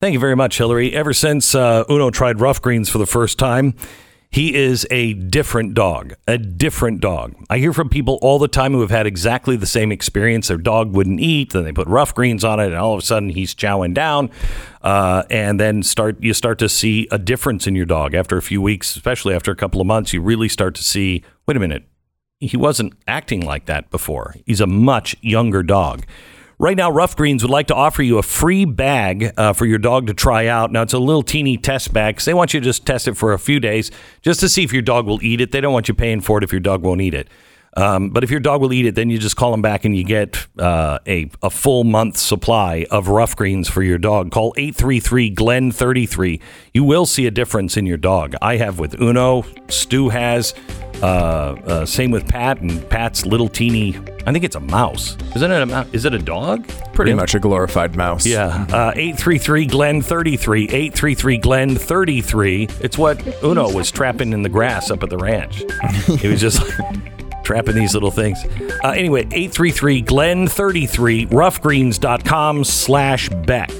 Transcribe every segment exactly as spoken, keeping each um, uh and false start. Thank you very much, Hillary. Ever since uh, Uno tried Rough Greens for the first time, he is a different dog, a different dog. I hear from people all the time who have had exactly the same experience. Their dog wouldn't eat. Then they put Rough Greens on it, and all of a sudden he's chowing down. Uh, and then start you start to see a difference in your dog. After a few weeks, especially after a couple of months, you really start to see, wait a minute, he wasn't acting like that before. He's a much younger dog. Right now, Rough Greens would like to offer you a free bag uh, for your dog to try out. Now, it's a little teeny test bag because they want you to just test it for a few days just to see if your dog will eat it. They don't want you paying for it if your dog won't eat it. Um, but if your dog will eat it, then you just call them back and you get uh, a, a full month supply of Rough Greens for your dog. Call eight three three, G L E N, three three. You will see a difference in your dog. I have with Uno, Stu has. Uh, uh, same with Pat, and Pat's little teeny, I think it's a mouse. Isn't it a mouse? Is it a dog? Pretty much a glorified mouse. Yeah. Uh, eight three three, G L E N, three three. eight three three, G L E N, three three. It's what Uno was trapping in the grass up at the ranch. It was just like trapping these little things. Uh, anyway, eight three three, G L E N, three three, roughgreens.com slash Beck.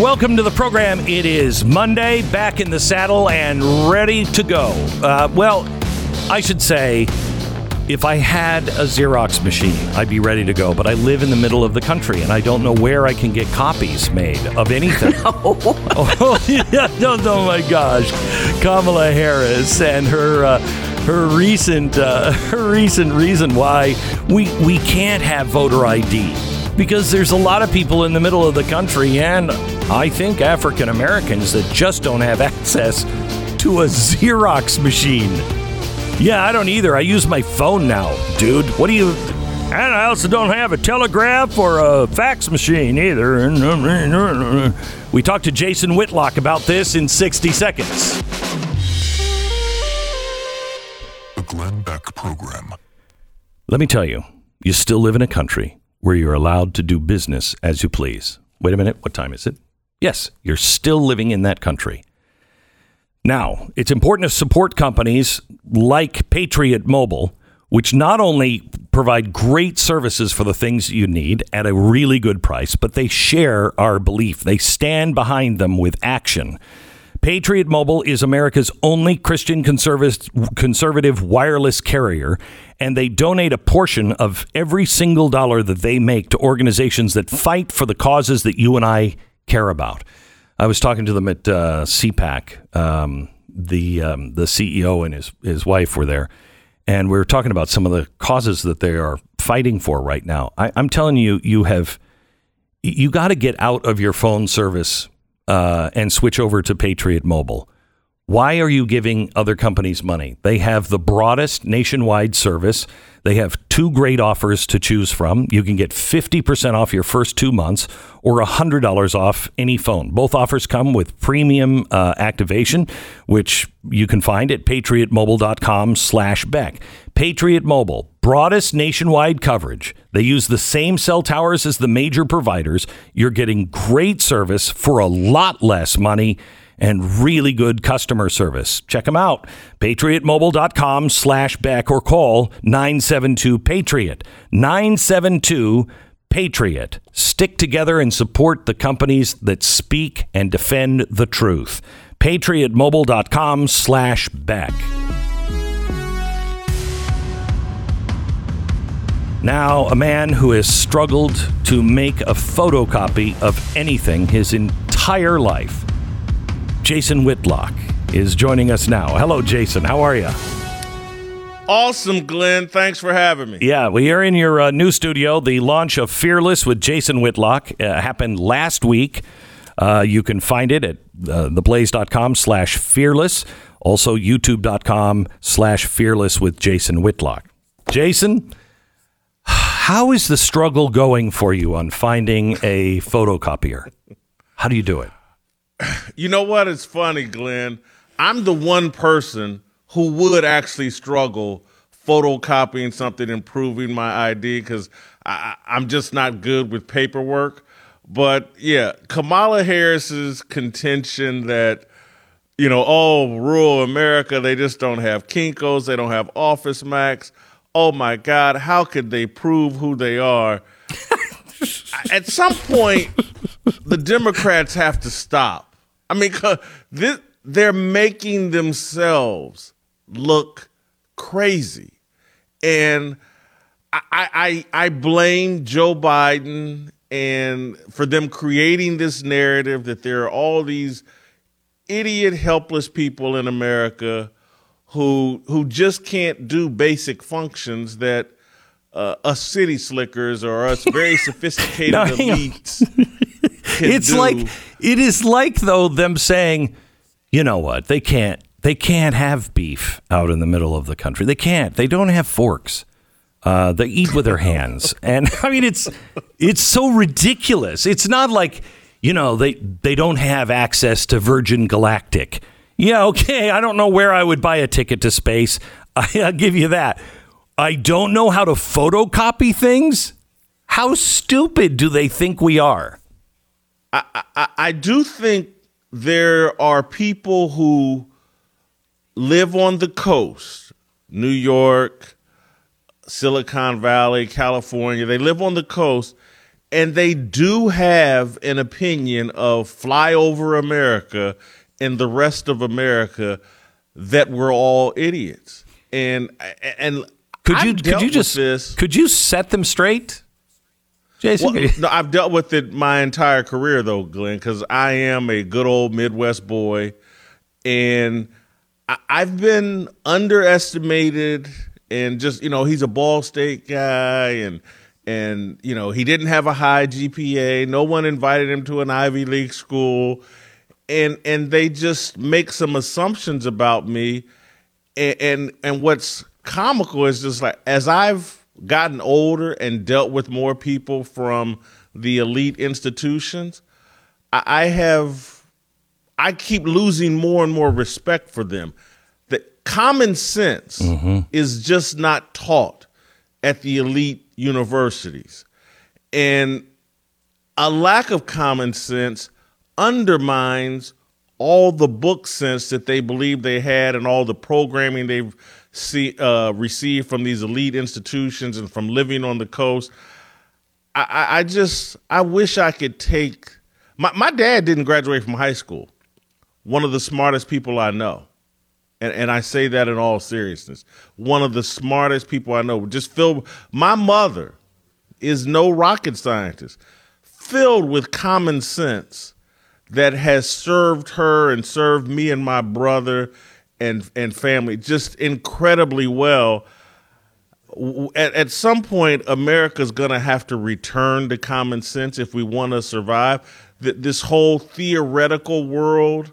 Welcome to the program. It is Monday, back in the saddle and ready to go. Uh, well, I should say, if I had a Xerox machine, I'd be ready to go. But I live in the middle of the country, and I don't know where I can get copies made of anything. No. Oh, yeah, no, oh, my gosh. Kamala Harris and her... Uh, Her recent, uh, her recent reason why we we can't have voter I D, because there's a lot of people in the middle of the country, and I think African Americans, that just don't have access to a Xerox machine. Yeah, I don't either. I use my phone now, dude. What do you? And I also don't have a telegraph or a fax machine either. We talked to Jason Whitlock about this in sixty seconds. Glenn Beck program. Let me tell you, you still live in a country where you're allowed to do business as you please. Wait a minute, what time is it? Yes, you're still living in that country. Now, it's important to support companies like Patriot Mobile, which not only provide great services for the things you need at a really good price, but they share our belief. They stand behind them with action. Patriot Mobile is America's only Christian conservative, conservative wireless carrier, and they donate a portion of every single dollar that they make to organizations that fight for the causes that you and I care about. I was talking to them at uh, C PAC. Um, the um, the C E O and his, his wife were there, and we were talking about some of the causes that they are fighting for right now. I, I'm telling you, you have you got to get out of your phone service Uh, and switch over to Patriot Mobile. Why are you giving other companies money? They have the broadest nationwide service. They have two great offers to choose from. You can get fifty percent off your first two months or one hundred dollars off any phone. Both offers come with premium uh, activation, which you can find at patriot mobile dot com slash Beck. Patriot Mobile, broadest nationwide coverage. They use the same cell towers as the major providers. You're getting great service for a lot less money and really good customer service. Check them out. patriot mobile dot com slash Beck or call nine seven two, Patriot. nine seven two, Patriot. Stick together and support the companies that speak and defend the truth. patriot mobile dot com slash Beck. Now, a man who has struggled to make a photocopy of anything his entire life, Jason Whitlock, is joining us now. Hello, Jason. How are you? Awesome, Glenn. Thanks for having me. Yeah, well, you're in your uh, new studio. The launch of Fearless with Jason Whitlock uh, happened last week. Uh, you can find it at uh, the blaze dot com slash Fearless. Also, youtube.com slash fearless with Jason Whitlock. Jason, how is the struggle going for you on finding a photocopier? How do you do it? You know what? It's funny, Glenn. I'm the one person who would actually struggle photocopying something and proving my I D because I'm just not good with paperwork. But yeah, Kamala Harris's contention that, you know, oh, rural America, they just don't have Kinkos, they don't have Office Max. Oh my God, how could they prove who they are? At some point, the Democrats have to stop. I mean, this, they're making themselves look crazy. And I, I I blame Joe Biden and for them creating this narrative that there are all these idiot, helpless people in America who who just can't do basic functions that uh, us city slickers or us very sophisticated no, elites can it's do. Like it is like though them saying, you know what, they can't they can't have beef out in the middle of the country. They can't. They don't have forks. Uh, they eat with their hands. And I mean, it's it's so ridiculous. It's not like, you know, they, they don't have access to Virgin Galactic. Yeah, okay, I don't know where I would buy a ticket to space. I, I'll give you that. I don't know how to photocopy things. How stupid do they think we are? I, I, I do think there are people who live on the coast, New York, Silicon Valley, California, they live on the coast, and they do have an opinion of flyover America and the rest of America that we're all idiots. And and could you could you just this. could you set them straight, Jason? Well, no, I've dealt with it my entire career though, Glenn, because I am a good old Midwest boy, and I, I've been underestimated. And just, you know, he's a Ball State guy and, and you know, he didn't have a high G P A. No one invited him to an Ivy League school. And and they just make some assumptions about me. And, and, and what's comical is just like, as I've gotten older and dealt with more people from the elite institutions, I, I have, I keep losing more and more respect for them. Common sense mm-hmm. is just not taught at the elite universities. And a lack of common sense undermines all the book sense that they believe they had and all the programming they've see, uh, received from these elite institutions and from living on the coast. I, I just, I wish I could take, my, my dad didn't graduate from high school. One of the smartest people I know. And, and I say that in all seriousness, one of the smartest people I know. Just filled. My mother is no rocket scientist, filled with common sense that has served her and served me and my brother and and family just incredibly well. At, at some point, America's going to have to return to common sense if we want to survive. Th- this whole theoretical world.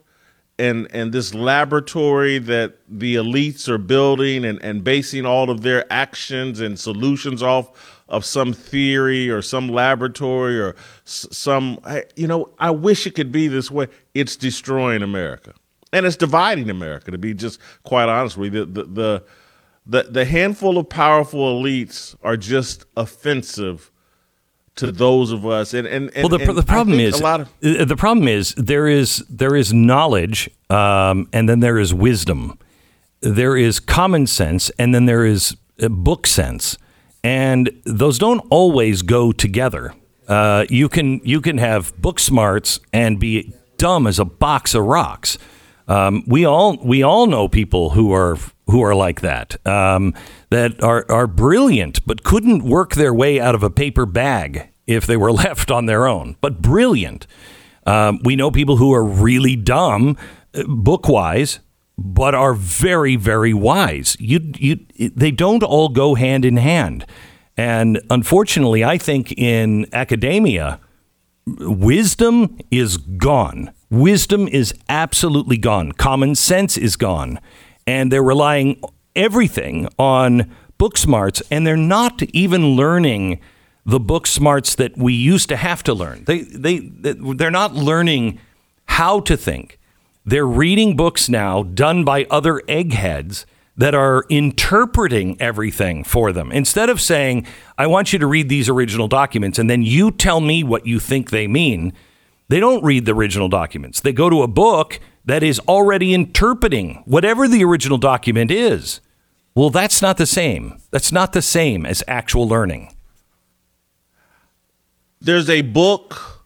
And and this laboratory that the elites are building and, and basing all of their actions and solutions off of some theory or some laboratory or some, you know, I wish it could be this way. It's destroying America. And it's dividing America, to be just quite honest with you. The, the, the, the handful of powerful elites are just offensive to those of us. And, and, and well, the, and the problem is a lot of- the problem is there is there is knowledge um, and then there is wisdom. There is common sense and then there is book sense. And those don't always go together. Uh, you can you can have book smarts and be dumb as a box of rocks. Um, we all we all know people who are who are like that, um, that are, are brilliant, but couldn't work their way out of a paper bag if they were left on their own. But brilliant. Um, we know people who are really dumb book wise, but are very, very wise. You, you, they don't all go hand in hand. And unfortunately, I think in academia, wisdom is gone. Wisdom is absolutely gone. Common sense is gone. And they're relying everything on book smarts, and they're not even learning the book smarts that we used to have to learn. They, they, they're not learning how to think. They're reading books now done by other eggheads that are interpreting everything for them. Instead of saying, I want you to read these original documents and then you tell me what you think they mean, they don't read the original documents. They go to a book that is already interpreting whatever the original document is. Well, that's not the same. That's not the same as actual learning. There's a book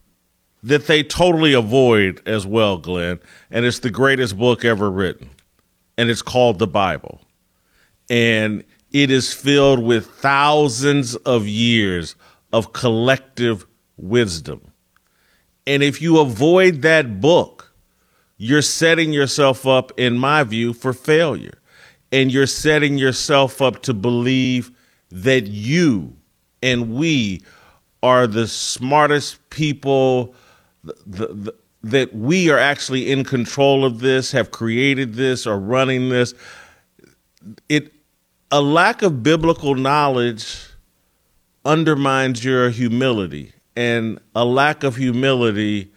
that they totally avoid as well, Glenn, and it's the greatest book ever written, and it's called the Bible. And it is filled with thousands of years of collective wisdom. And if you avoid that book, you're setting yourself up, in my view, for failure. And you're setting yourself up to believe that you and we are the smartest people, the, the, the, that we are actually in control of this, have created this, are running this. It, a lack of biblical knowledge undermines your humility, and a lack of humility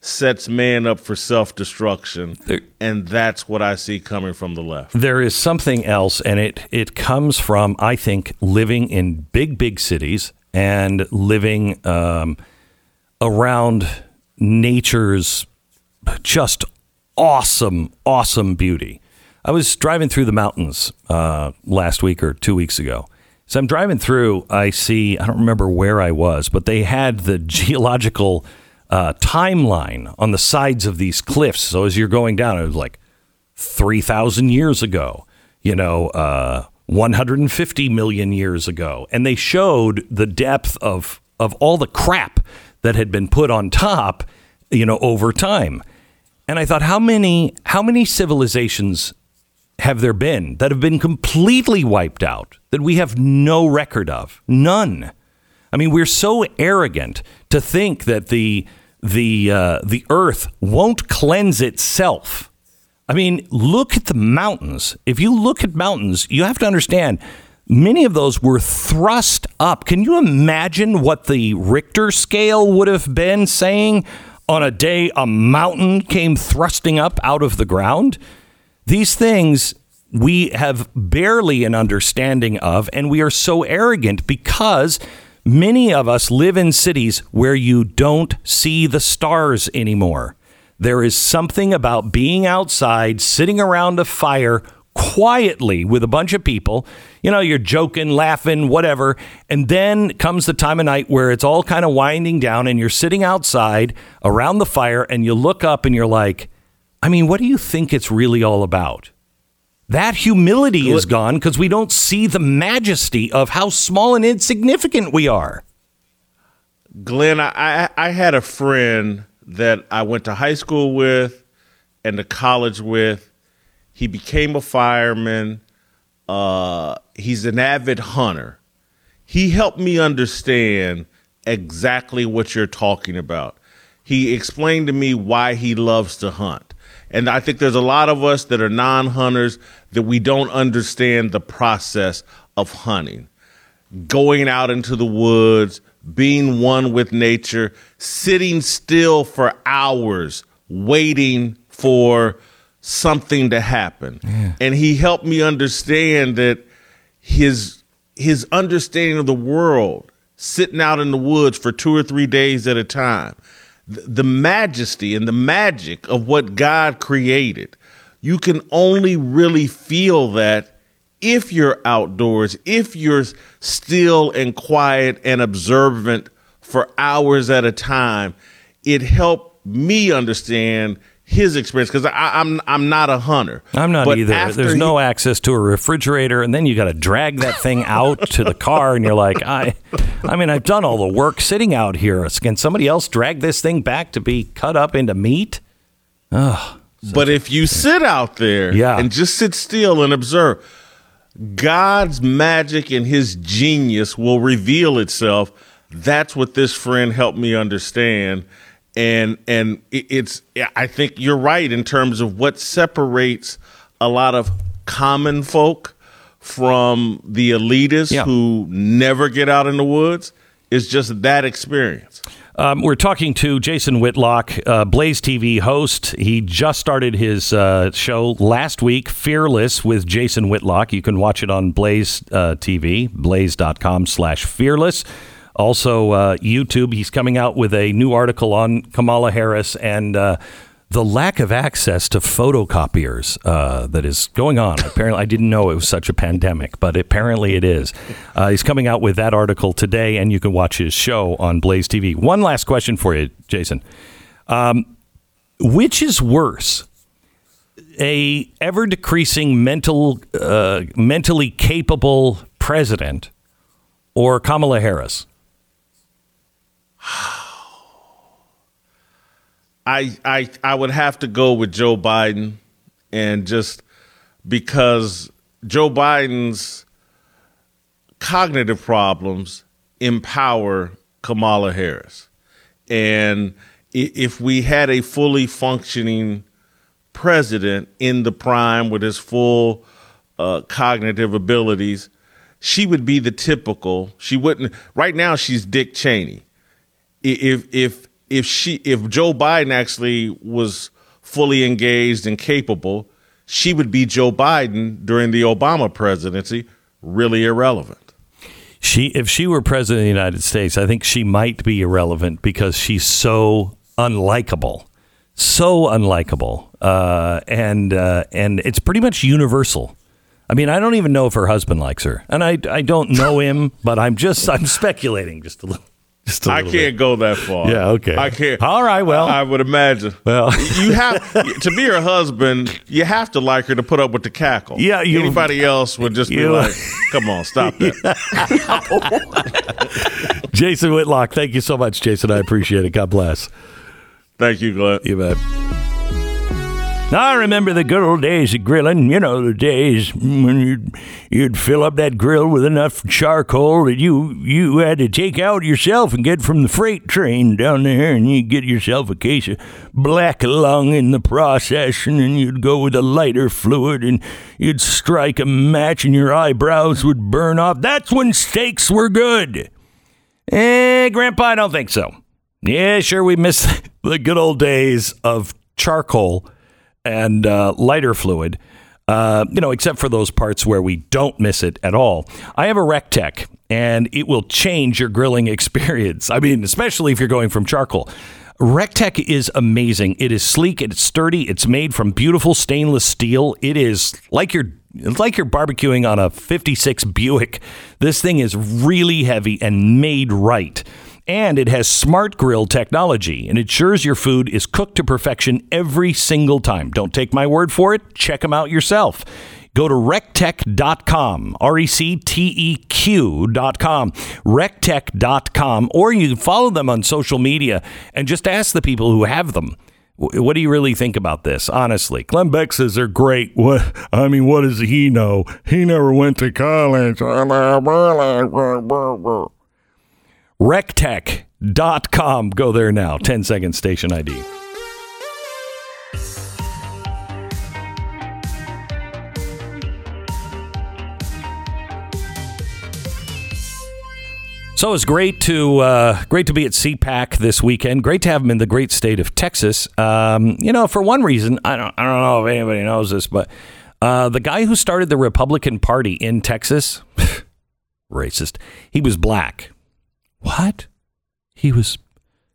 sets man up for self-destruction, there, and that's what I see coming from the left. There is something else, and it, it comes from, I think, living in big, big cities and living um, around nature's just awesome, awesome beauty. I was driving through the mountains uh, last week or two weeks ago. So I'm driving through, I see, I don't remember where I was, but they had the geological uh, timeline on the sides of these cliffs. So as you're going down, it was like three thousand years ago, you know, uh, one hundred fifty million years ago. And they showed the depth of, of all the crap that had been put on top, you know, over time. And I thought, how many how many civilizations have there been that have been completely wiped out, that we have no record of? None. I mean, we're so arrogant to think that the the uh, the earth won't cleanse itself. I mean, look at the mountains. If you look at mountains, you have to understand, many of those were thrust up. Can you imagine what the Richter scale would have been saying on a day a mountain came thrusting up out of the ground? These things we have barely an understanding of, and we are so arrogant because many of us live in cities where you don't see the stars anymore. There is something about being outside, sitting around a fire quietly with a bunch of people, you know, you're joking, laughing, whatever. And then comes the time of night where it's all kind of winding down and you're sitting outside around the fire and you look up and you're like, I mean, what do you think it's really all about? That humility is gone because we don't see the majesty of how small and insignificant we are. Glenn, I, I had a friend that I went to high school with and to college with. He became a fireman. Uh, he's an avid hunter. He helped me understand exactly what you're talking about. He explained to me why he loves to hunt. And I think there's a lot of us that are non-hunters that we don't understand the process of hunting. Going out into the woods, being one with nature, sitting still for hours, waiting for something to happen. Yeah. And he helped me understand that his his understanding of the world, sitting out in the woods for two or three days at a time, th- the majesty and the magic of what God created, you can only really feel that if you're outdoors, if you're still and quiet and observant for hours at a time. It helped me understand his experience, because I'm I'm not a hunter. I'm not but either. There's he, no access to a refrigerator, and then you got to drag that thing out to the car, and you're like, I, I mean, I've done all the work sitting out here. Can somebody else drag this thing back to be cut up into meat? Oh, but if you sit out there yeah. and just sit still and observe, God's magic and his genius will reveal itself. That's what this friend helped me understand. And and it's, I think you're right in terms of what separates a lot of common folk from the elitists yeah. who never get out in the woods is just that experience. Um, we're talking to Jason Whitlock, uh, Blaze T V host. He just started his uh, show last week, Fearless with Jason Whitlock. You can watch it on Blaze uh, T V, blaze.com slash fearless. Also, uh, YouTube. He's coming out with a new article on Kamala Harris and uh, the lack of access to photocopiers uh, that is going on. Apparently, I didn't know it was such a pandemic, but apparently it is. Uh, he's coming out with that article today, and you can watch his show on Blaze T V. One last question for you, Jason. Um, which is worse? A ever-decreasing mental, uh, mentally capable president or Kamala Harris? I I I would have to go with Joe Biden, and just because Joe Biden's cognitive problems empower Kamala Harris. And if we had a fully functioning president in the prime with his full uh, cognitive abilities, she would be the typical. She wouldn't. Right now, she's Dick Cheney. If if if she if Joe Biden actually was fully engaged and capable, she would be Joe Biden during the Obama presidency, really irrelevant. She if she were president of the United States, I think she might be irrelevant because she's so unlikable, so unlikable. Uh, and uh, and it's pretty much universal. I mean, I don't even know if her husband likes her, and I, I don't know him, but I'm just I'm speculating just a little. I can't bit. go that far. Yeah, okay. I can't. All right, well. I, I would imagine. Well. you have, to be her husband, you have to like her to put up with the cackle. Yeah. You, Anybody else would just you, be like, come on, stop that. Yeah. Jason Whitlock, thank you so much, Jason. I appreciate it. God bless. Thank you, Glenn. You bet. I remember the good old days of grilling, you know, the days when you'd, you'd fill up that grill with enough charcoal that you, you had to take out yourself and get from the freight train down there, and you'd get yourself a case of black lung in the process, and then you'd go with a lighter fluid, and you'd strike a match, and your eyebrows would burn off. That's when steaks were good. Eh, Grandpa, I don't think so. Yeah, sure, we miss the good old days of charcoal and uh, lighter fluid, uh, you know, except for those parts where we don't miss it at all. I have a RecTeq, and it will change your grilling experience. I mean, especially if you're going from charcoal. RecTeq is amazing. It is sleek. It's sturdy. It's made from beautiful stainless steel. It is like your It's like you're barbecuing on a fifty-six Buick. This thing is really heavy and made right. And it has smart grill technology and ensures your food is cooked to perfection every single time. Don't take my word for it. Check them out yourself. Go to recteq dot com, R E C T E Q dot com, recteq dot com, or you can follow them on social media and just ask the people who have them. What do you really think about this? Honestly, Glenn Beck says they're great. What I mean, what does he know? He never went to college. recteq dot com. Go there now. ten second station I D. So it's great to uh, great to be at C PAC this weekend. Great to have him in the great state of Texas. Um, you know, for one reason, I don't I don't know if anybody knows this, but uh, the guy who started the Republican Party in Texas, racist, he was black. What? He was,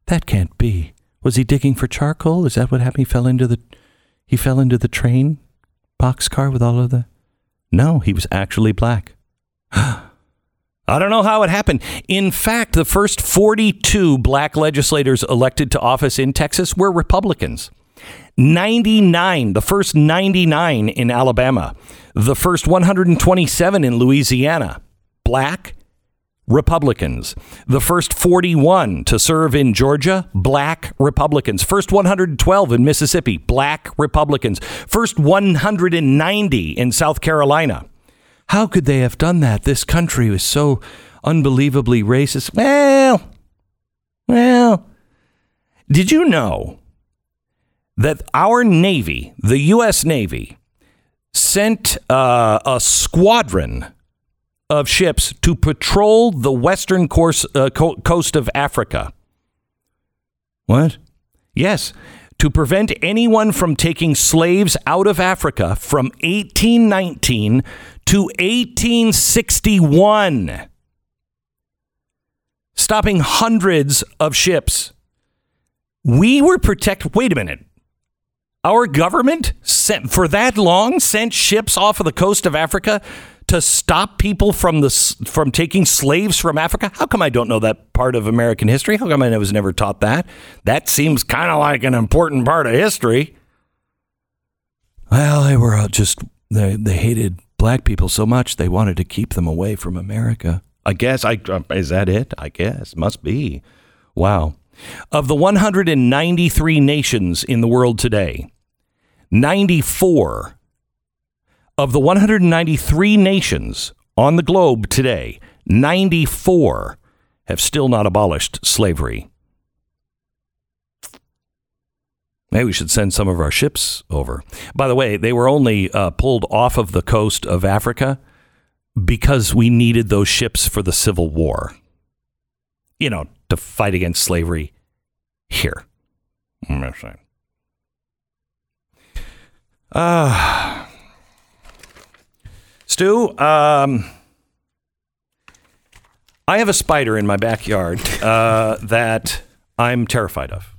that can't be. Was he digging for charcoal? Is that what happened? He fell into the, he fell into the train boxcar with all of the, no, he was actually black. I don't know how it happened. In fact, the first forty-two black legislators elected to office in Texas were Republicans. ninety-nine, the first ninety-nine in Alabama, the first one hundred twenty-seven in Louisiana, black Republicans. The first forty-one to serve in Georgia, black Republicans. First one hundred twelve in Mississippi, black Republicans. First one hundred ninety in South Carolina. How could they have done that? This country was so unbelievably racist. Well, well, Did you know that our Navy, the U S. Navy, sent uh, a squadron of ships to patrol the western course, uh, co- coast of Africa? What? Yes. To prevent anyone from taking slaves out of Africa from eighteen nineteen to eighteen sixty-one. Stopping hundreds of ships. We were protect. Wait a minute. Our government sent for that long sent ships off of the coast of Africa to stop people from the from taking slaves from Africa. How come I don't know that part of American history? How come I was never taught that? That seems kind of like an important part of history. Well, they were all just they they hated black people so much they wanted to keep them away from America. I guess I is that it? I guess must be. Wow. Of the one hundred ninety-three nations in the world today, ninety-four of the one hundred ninety-three nations on the globe today, ninety-four have still not abolished slavery. Maybe we should send some of our ships over. By the way, they were only uh, pulled off of the coast of Africa because we needed those ships for the Civil War. You know, to fight against slavery here. Uh, Stu, um, I have a spider in my backyard uh, that I'm terrified of.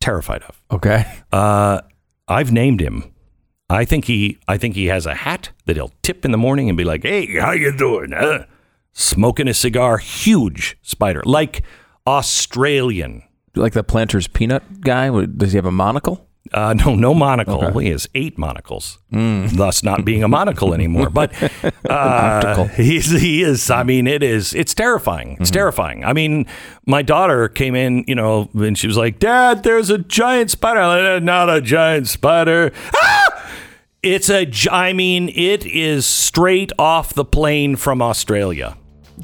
Terrified of. Okay. Uh, I've named him. I think he. I think he has a hat that he'll tip in the morning and be like, "Hey, how you doing?" Huh? Smoking a cigar, huge spider, like Australian. Like the Planters Peanut guy? Does he have a monocle? Uh, no, no monocle. Okay. He has eight monocles, mm. thus not being a monocle anymore. But uh, he's, he is, I mean, it is, it's terrifying. It's mm-hmm. terrifying. I mean, my daughter came in, you know, and she was like, "Dad, there's a giant spider." I'm like, "Not a giant spider." Ah! It's a, I mean, it is straight off the plane from Australia.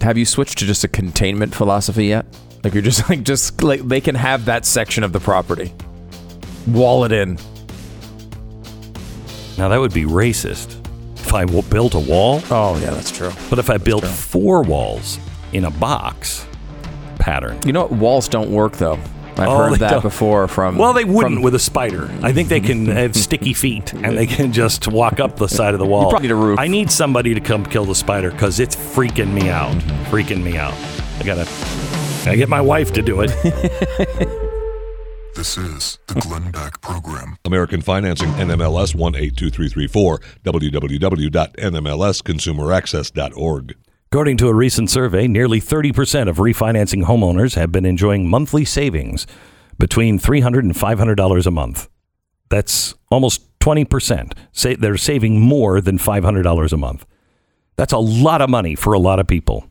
Have you switched to just a containment philosophy yet? Like you're just like just like they can have that section of the property. Wall it in. Now that would be racist if I built a wall. Oh yeah, that's true. But if I that's built true. four walls in a box pattern. You know what? Walls don't work though. I've oh, heard that don't. before from... Well, they wouldn't from, with a spider. I think they can have sticky feet, and they can just walk up the side of the wall. You probably need a roof. I need somebody to come kill the spider, because it's freaking me out. Freaking me out. I gotta, gotta get my wife to do it. This is the Glenn Beck Program. American Financing, N M L S one eight two three three four, w w w dot n m l s consumer access dot org. According to a recent survey, nearly thirty percent of refinancing homeowners have been enjoying monthly savings between three hundred dollars and five hundred dollars a month. That's almost twenty percent. Say they're saving more than five hundred dollars a month. That's a lot of money for a lot of people.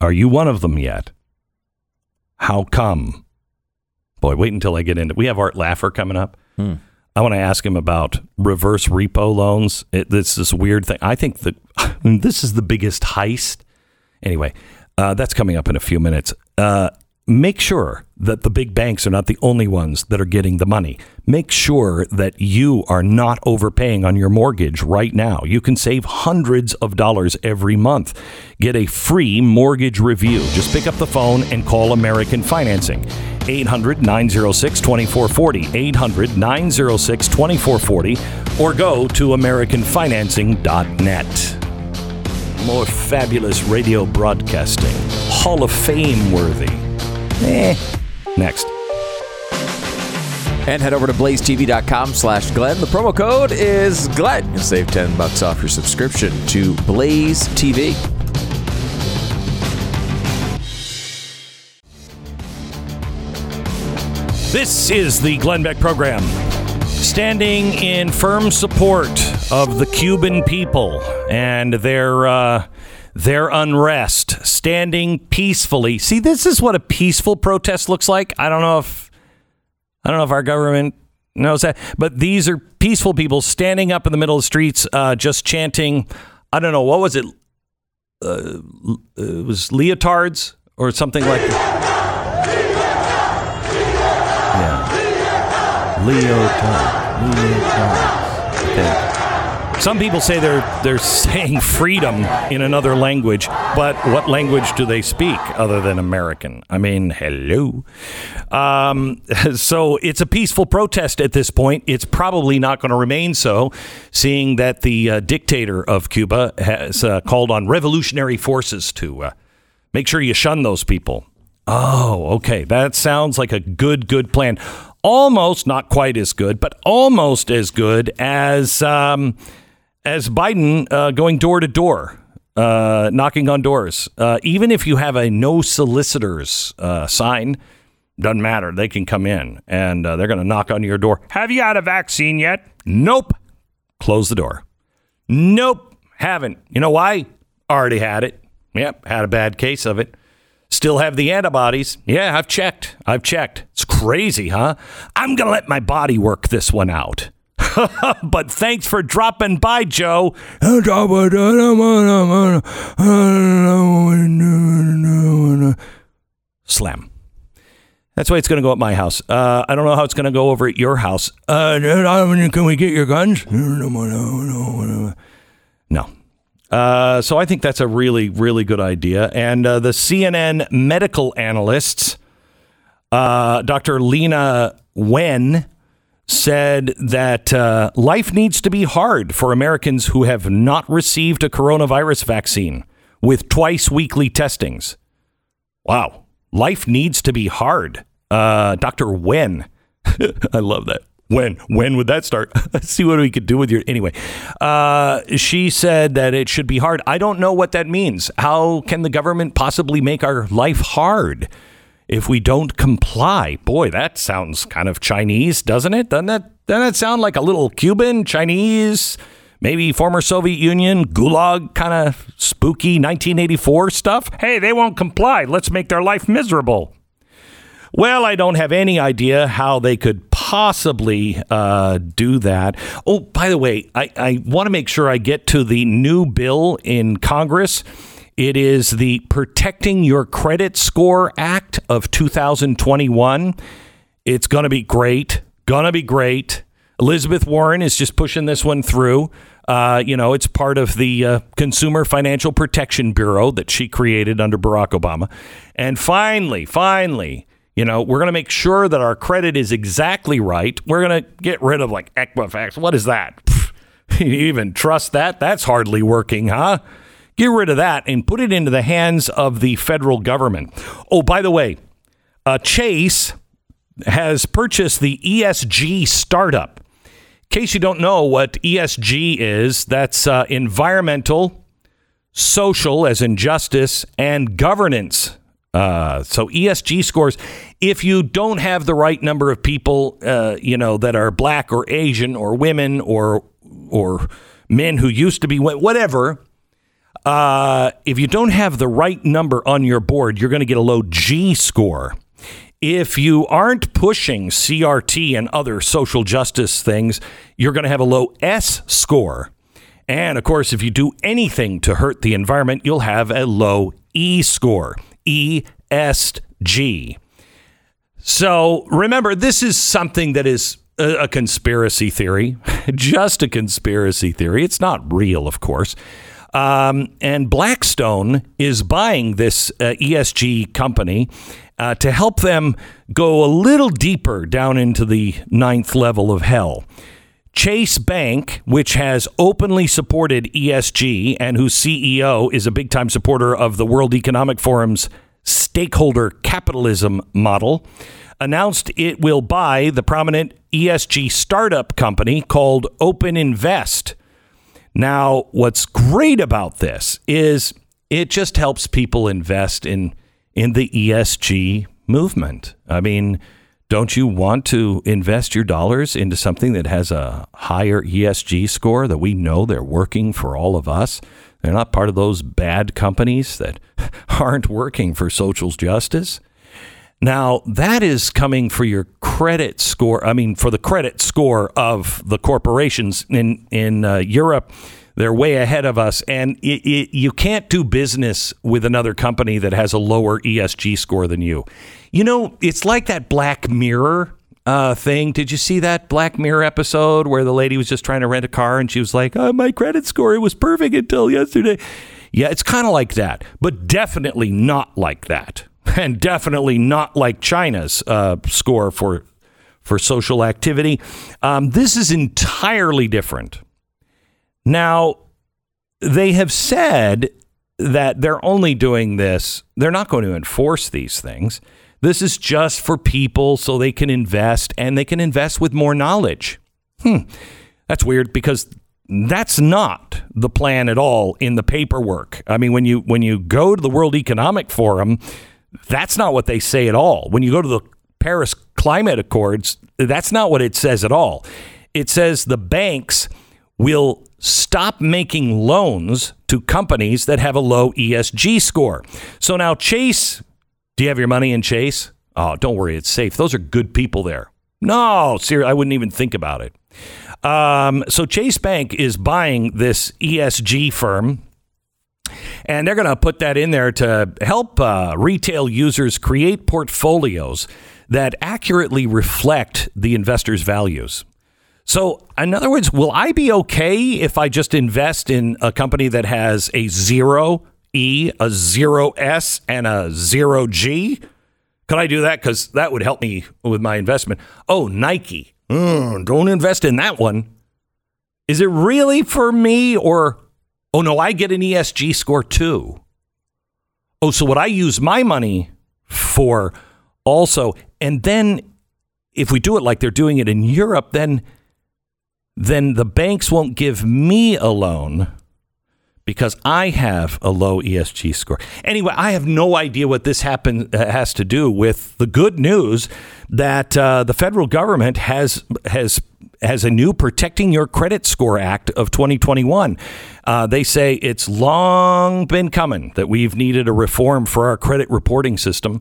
Are you one of them yet? How come? Boy, wait until I get into it. We have Art Laffer coming up. Hmm. I want to ask him about reverse repo loans. It, it's this weird thing. I think that I mean, this is the biggest heist. Anyway, uh, that's coming up in a few minutes. Uh, make sure that the big banks are not the only ones that are getting the money. Make sure that you are not overpaying on your mortgage right now. You can save hundreds of dollars every month. Get a free mortgage review. Just pick up the phone and call American Financing. eight hundred nine oh six two four four zero. eight hundred nine oh six two four four zero. Or go to american financing dot net. More fabulous radio broadcasting. Hall of Fame worthy. Eh. Next. And head over to blaze t v dot com slash Glenn. The promo code is Glenn. You'll save ten bucks off your subscription to Blaze T V. This is the Glenn Beck Program. Standing in firm support of the Cuban people and their uh, their unrest. Standing peacefully. See, this is what a peaceful protest looks like. I don't know if... I don't know if our government knows that, but these are peaceful people standing up in the middle of the streets, uh, just chanting. I don't know. What was it? Uh, it was leotards or something like that. Leo Times. Leo Times. Okay. Some people say they're they're saying freedom in another language, but what language do they speak other than American? I mean, hello. Um, so it's a peaceful protest at this point. It's probably not going to remain so, seeing that the uh, dictator of Cuba has uh, called on revolutionary forces to uh, make sure you shun those people. Oh, okay. That sounds like a good, good plan. Almost, not quite as good, but almost as good as um, as Biden uh, going door to door, uh, knocking on doors. Uh, even if you have a no solicitors uh, sign, doesn't matter. They can come in and uh, they're going to knock on your door. Have you had a vaccine yet? Nope. Close the door. Nope. Haven't. You know why? Already had it. Yep. Had a bad case of it. Still have the antibodies. Yeah, I've checked. I've checked. It's crazy, huh? I'm going to let my body work this one out. But thanks for dropping by, Joe. Slam. That's why it's going to go at my house. Uh, I don't know how it's going to go over at your house. Uh, can we get your guns? No. Uh, so I think that's a really, really good idea. And uh, the C N N medical analysts, uh, Doctor Lena Wen, said that uh, life needs to be hard for Americans who have not received a coronavirus vaccine with twice weekly testings. Wow. Life needs to be hard. Uh, Doctor Wen. I love that. When? When would that start? Let's see what we could do with your... Anyway, uh, she said that it should be hard. I don't know what that means. How can the government possibly make our life hard if we don't comply? Boy, that sounds kind of Chinese, doesn't it? Doesn't that, doesn't that sound like a little Cuban, Chinese, maybe former Soviet Union, Gulag, kind of spooky nineteen eighty-four stuff? Hey, they won't comply. Let's make their life miserable. Well, I don't have any idea how they could possibly uh, do that. Oh, by the way, I, I want to make sure I get to the new bill in Congress. It is the Protecting Your Credit Score Act of two thousand twenty-one. It's going to be great. Going to be great. Elizabeth Warren is just pushing this one through. Uh, you know, it's part of the uh, Consumer Financial Protection Bureau that she created under Barack Obama. And finally, finally... You know, we're going to make sure that our credit is exactly right. We're going to get rid of like Equifax. What is that? Pfft, you even trust that? That's hardly working, huh? Get rid of that and put it into the hands of the federal government. Oh, by the way, uh, Chase has purchased the E S G startup. In case you don't know what E S G is, that's uh, environmental, social, as in justice, and governance. Uh, so E S G scores, if you don't have the right number of people, uh, you know, that are black or Asian or women or or men who used to be whatever, uh, if you don't have the right number on your board, you're going to get a low G score. If you aren't pushing C R T and other social justice things, you're going to have a low S score. And of course, if you do anything to hurt the environment, you'll have a low E score. E S G. So remember, this is something that is a, a conspiracy theory, just a conspiracy theory. It's not real, of course. Um, and Blackstone is buying this uh, E S G company uh, to help them go a little deeper down into the ninth level of hell. Chase Bank, which has openly supported E S G and whose C E O is a big-time supporter of the World Economic Forum's stakeholder capitalism model, announced it will buy the prominent E S G startup company called Open Invest. Now, what's great about this is it just helps people invest in in the E S G movement. I mean... Don't you want to invest your dollars into something that has a higher E S G score that we know they're working for all of us? They're not part of those bad companies that aren't working for social justice. Now, that is coming for your credit score. I mean, for the credit score of the corporations in, in uh, Europe. They're way ahead of us. And it, it, you can't do business with another company that has a lower E S G score than you. You know, it's like that Black Mirror uh, thing. Did you see that Black Mirror episode where the lady was just trying to rent a car and she was like, oh, my credit score, it was perfect until yesterday. Yeah, it's kind of like that, but definitely not like that. And definitely not like China's uh, score for for social activity. Um, this is entirely different. Now, they have said that they're only doing this. They're not going to enforce these things. This is just for people so they can invest, and they can invest with more knowledge. Hmm. That's weird, because that's not the plan at all in the paperwork. I mean, when you when you go to the World Economic Forum, that's not what they say at all. When you go to the Paris Climate Accords, that's not what it says at all. It says the banks will stop making loans to companies that have a low E S G score. So now Chase, do you have your money in Chase? Oh, don't worry, it's safe. Those are good people there. No, seriously, I wouldn't even think about it. Um, so Chase Bank is buying this E S G firm, and they're going to put that in there to help uh, retail users create portfolios that accurately reflect the investor's values. So, in other words, will I be okay if I just invest in a company that has a zero E, a zero S, and a zero G? Could I do that? Because that would help me with my investment. Oh, Nike. Mm, don't invest in that one. Is it really for me? Or, oh, no, I get an E S G score too. Oh, so would I use my money for also? And then if we do it like they're doing it in Europe, then, then the banks won't give me a loan because I have a low E S G score. Anyway, I have no idea what this happen, uh, has to do with the good news that uh, the federal government has has has a new Protecting Your Credit Score Act of twenty twenty-one. Uh, they say it's long been coming that we've needed a reform for our credit reporting system.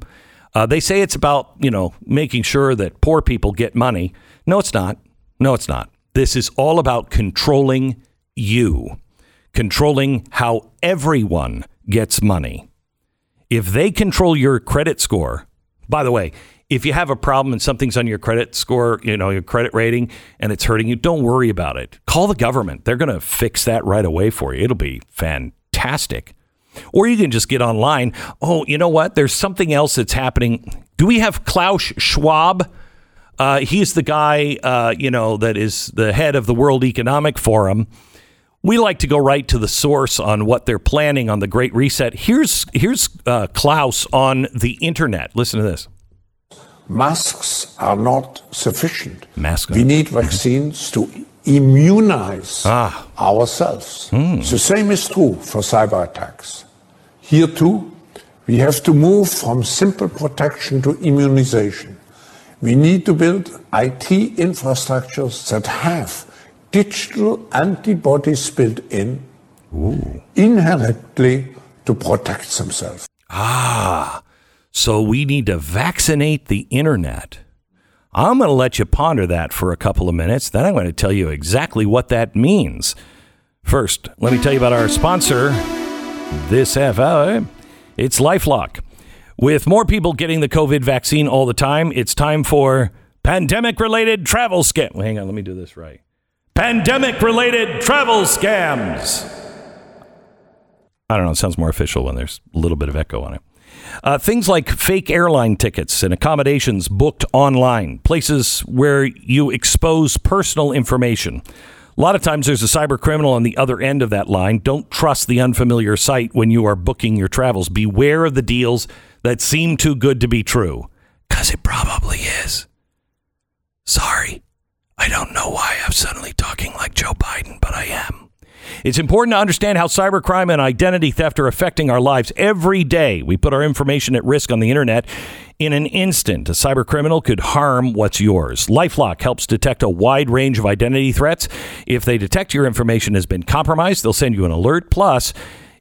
Uh, they say it's about, you know, making sure that poor people get money. No, it's not. No, it's not. This is all about controlling you. Controlling how everyone gets money. If they control your credit score, by the way, if you have a problem and something's on your credit score, you know, your credit rating, and it's hurting you, don't worry about it. Call the government. They're going to fix that right away for you. It'll be fantastic. Or you can just get online. Oh, you know what? There's something else that's happening. Do we have Klaus Schwab? Uh, he's the guy, uh, you know, that is the head of the World Economic Forum. We like to go right to the source on what they're planning on the Great Reset. Here's here's uh, Klaus on the internet. Listen to this. Masks are not sufficient. Masks. We need vaccines to immunize ah. ourselves. Mm. The same is true for cyber attacks. Here too, we have to move from simple protection to immunization. We need to build I T infrastructures that have digital antibodies built in Ooh. inherently to protect themselves. Ah, so we need to vaccinate the internet. I'm going to let you ponder that for a couple of minutes. Then I'm going to tell you exactly what that means. First, let me tell you about our sponsor this half hour. It's LifeLock. With more people getting the COVID vaccine all the time, it's time for pandemic-related travel scam. Well, hang on, let me do this right. Pandemic-related travel scams. I don't know. It sounds more official when there's a little bit of echo on it. Uh, things like fake airline tickets and accommodations booked online, places where you expose personal information. A lot of times there's a cyber criminal on the other end of that line. Don't trust the unfamiliar site when you are booking your travels. Beware of the deals that seem too good to be true, because it probably is. Sorry. I don't know why I'm suddenly talking like Joe Biden, but I am. It's important to understand how cybercrime and identity theft are affecting our lives every day. We put our information at risk on the internet. In an instant, a cybercriminal could harm what's yours. LifeLock helps detect a wide range of identity threats. If they detect your information has been compromised, they'll send you an alert. Plus,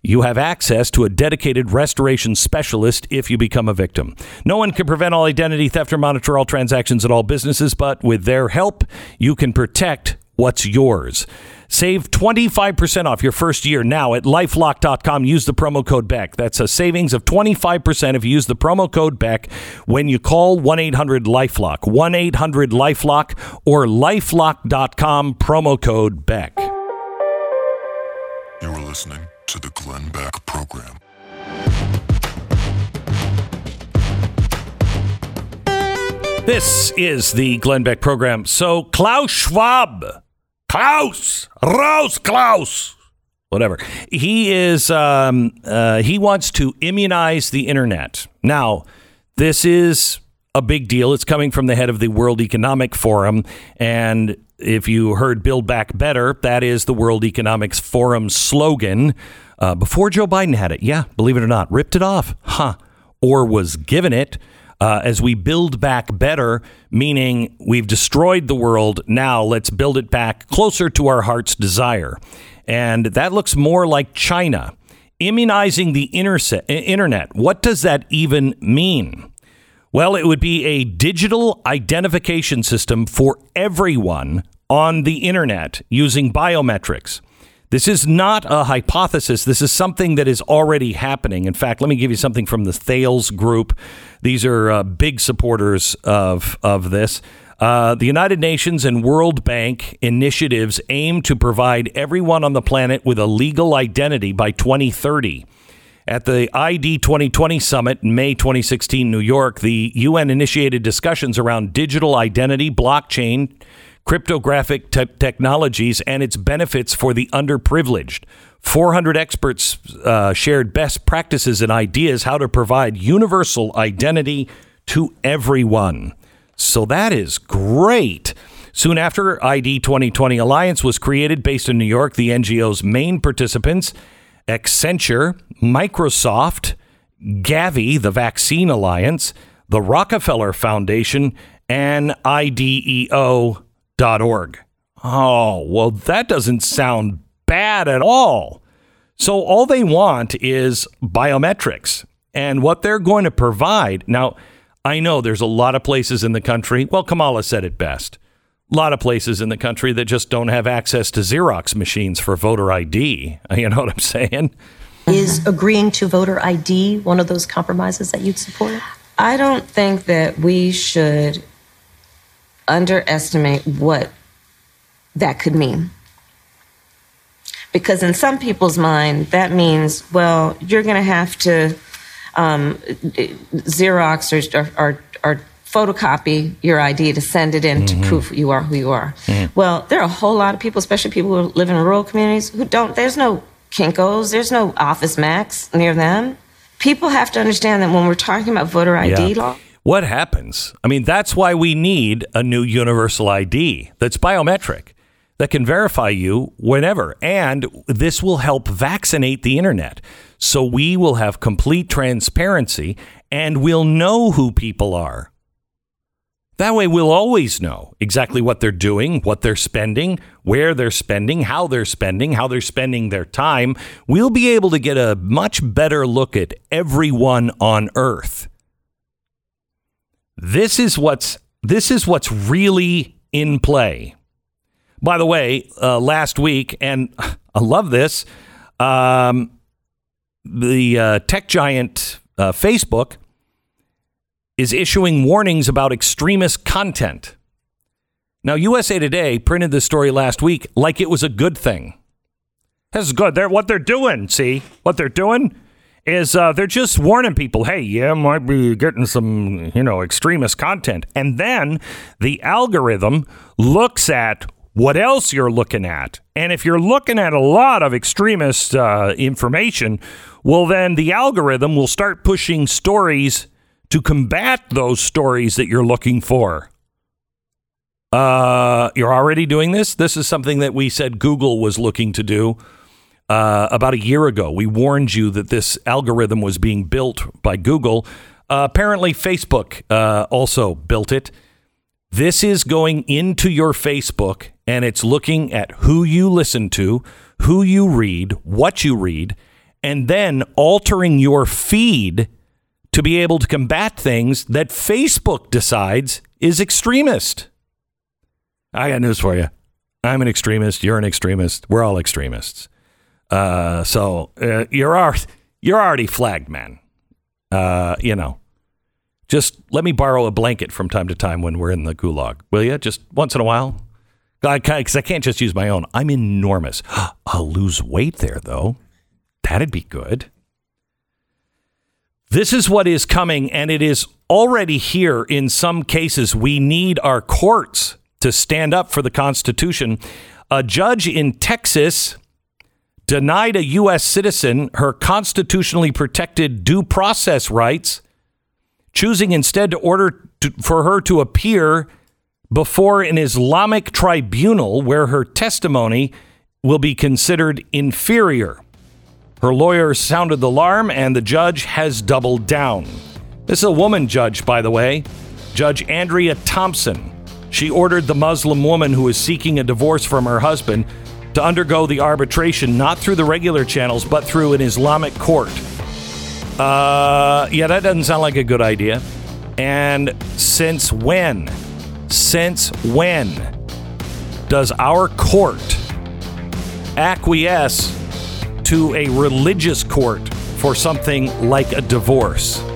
you have access to a dedicated restoration specialist if you become a victim. No one can prevent all identity theft or monitor all transactions at all businesses, but with their help, you can protect what's yours. Save twenty-five percent off your first year now at lifelock dot com. Use the promo code Beck. That's a savings of twenty-five percent if you use the promo code Beck when you call one eight hundred LIFELOCK, one eight hundred LIFELOCK, or lifelock dot com, promo code Beck. You are listening to the Glenn Beck Program. This is the Glenn Beck Program. So Klaus Schwab... Klaus, Raus Klaus, whatever. He is, um, uh, he wants to immunize the internet. Now, this is a big deal. It's coming from the head of the World Economic Forum. And if you heard Build Back Better, that is the World Economic Forum slogan uh, before Joe Biden had it. Yeah, believe it or not, ripped it off, huh? Or was given it. Uh, as we build back better, meaning we've destroyed the world. Now let's build it back closer to our heart's desire. And that looks more like China. Immunizing the interse- internet. What does that even mean? Well, it would be a digital identification system for everyone on the internet using biometrics. This is not a hypothesis. This is something that is already happening. In fact, let me give you something from the Thales Group. These are uh, big supporters of, of this. Uh, the United Nations and World Bank initiatives aim to provide everyone on the planet with a legal identity by twenty thirty. At the I D twenty twenty summit in May twenty sixteen, New York, the U N initiated discussions around digital identity, blockchain, cryptographic te- technologies and its benefits for the underprivileged. four hundred experts uh, shared best practices and ideas how to provide universal identity to everyone. So that is great. Soon after, I D twenty twenty Alliance was created based in New York. The N G O's main participants, Accenture, Microsoft, Gavi, the Vaccine Alliance, the Rockefeller Foundation, and I D E O. .org. Oh, well, that doesn't sound bad at all. So all they want is biometrics and what they're going to provide. Now, I know there's a lot of places in the country. Well, Kamala said it best. A lot of places in the country that just don't have access to Xerox machines for voter I D. You know what I'm saying? Is agreeing to voter I D one of those compromises that you'd support? I don't think that we should underestimate what that could mean. Because in some people's mind, that means, well, you're going to have to um, Xerox or, or, or photocopy your I D to send it in mm-hmm. to prove you are who you are. Mm-hmm. Well, there are a whole lot of people, especially people who live in rural communities, who don't, there's no Kinko's, there's no Office Max near them. People have to understand that when we're talking about voter I D yeah. law, what happens? I mean, that's why we need a new universal I D that's biometric, that can verify you whenever. And this will help vaccinate the internet. So we will have complete transparency and we'll know who people are. That way, we'll always know exactly what they're doing, what they're spending, where they're spending, how they're spending, how they're spending their time. We'll be able to get a much better look at everyone on Earth. This is what's this is what's really in play. By the way, uh, last week, and I love this, um, the uh, tech giant uh, Facebook is issuing warnings about extremist content. Now, U S A Today printed this story last week like it was a good thing. This is good. They're, what they're doing, see? What they're doing? Is uh, they're just warning people, hey, you might be getting some, you know, extremist content. And then the algorithm looks at what else you're looking at. And if you're looking at a lot of extremist uh, information, well, then the algorithm will start pushing stories to combat those stories that you're looking for. Uh, you're already doing this? This is something that we said Google was looking to do. Uh, about a year ago, we warned you that this algorithm was being built by Google. Uh, apparently, Facebook uh, also built it. This is going into your Facebook, and it's looking at who you listen to, who you read, what you read, and then altering your feed to be able to combat things that Facebook decides is extremist. I got news for you. I'm an extremist. You're an extremist. We're all extremists. Uh, so uh, you're are, you're already flagged, man. Uh, you know, just let me borrow a blanket from time to time when we're in the gulag, will you? Just once in a while. God, because I can't just use my own. I'm enormous. I'll lose weight there, though. That'd be good. This is what is coming, and it is already here in some cases. We need our courts to stand up for the Constitution. A judge in Texas denied a U S citizen her constitutionally protected due process rights, choosing instead to order to, for her to appear before an Islamic tribunal where her testimony will be considered inferior. Her lawyer sounded the alarm, and the judge has doubled down. This is a woman judge, by the way, Judge Andrea Thompson. She ordered the Muslim woman who is seeking a divorce from her husband to undergo the arbitration, not through the regular channels, but through an Islamic court. Uh, yeah, that doesn't sound like a good idea. And since when? Since when does our court acquiesce to a religious court for something like a divorce?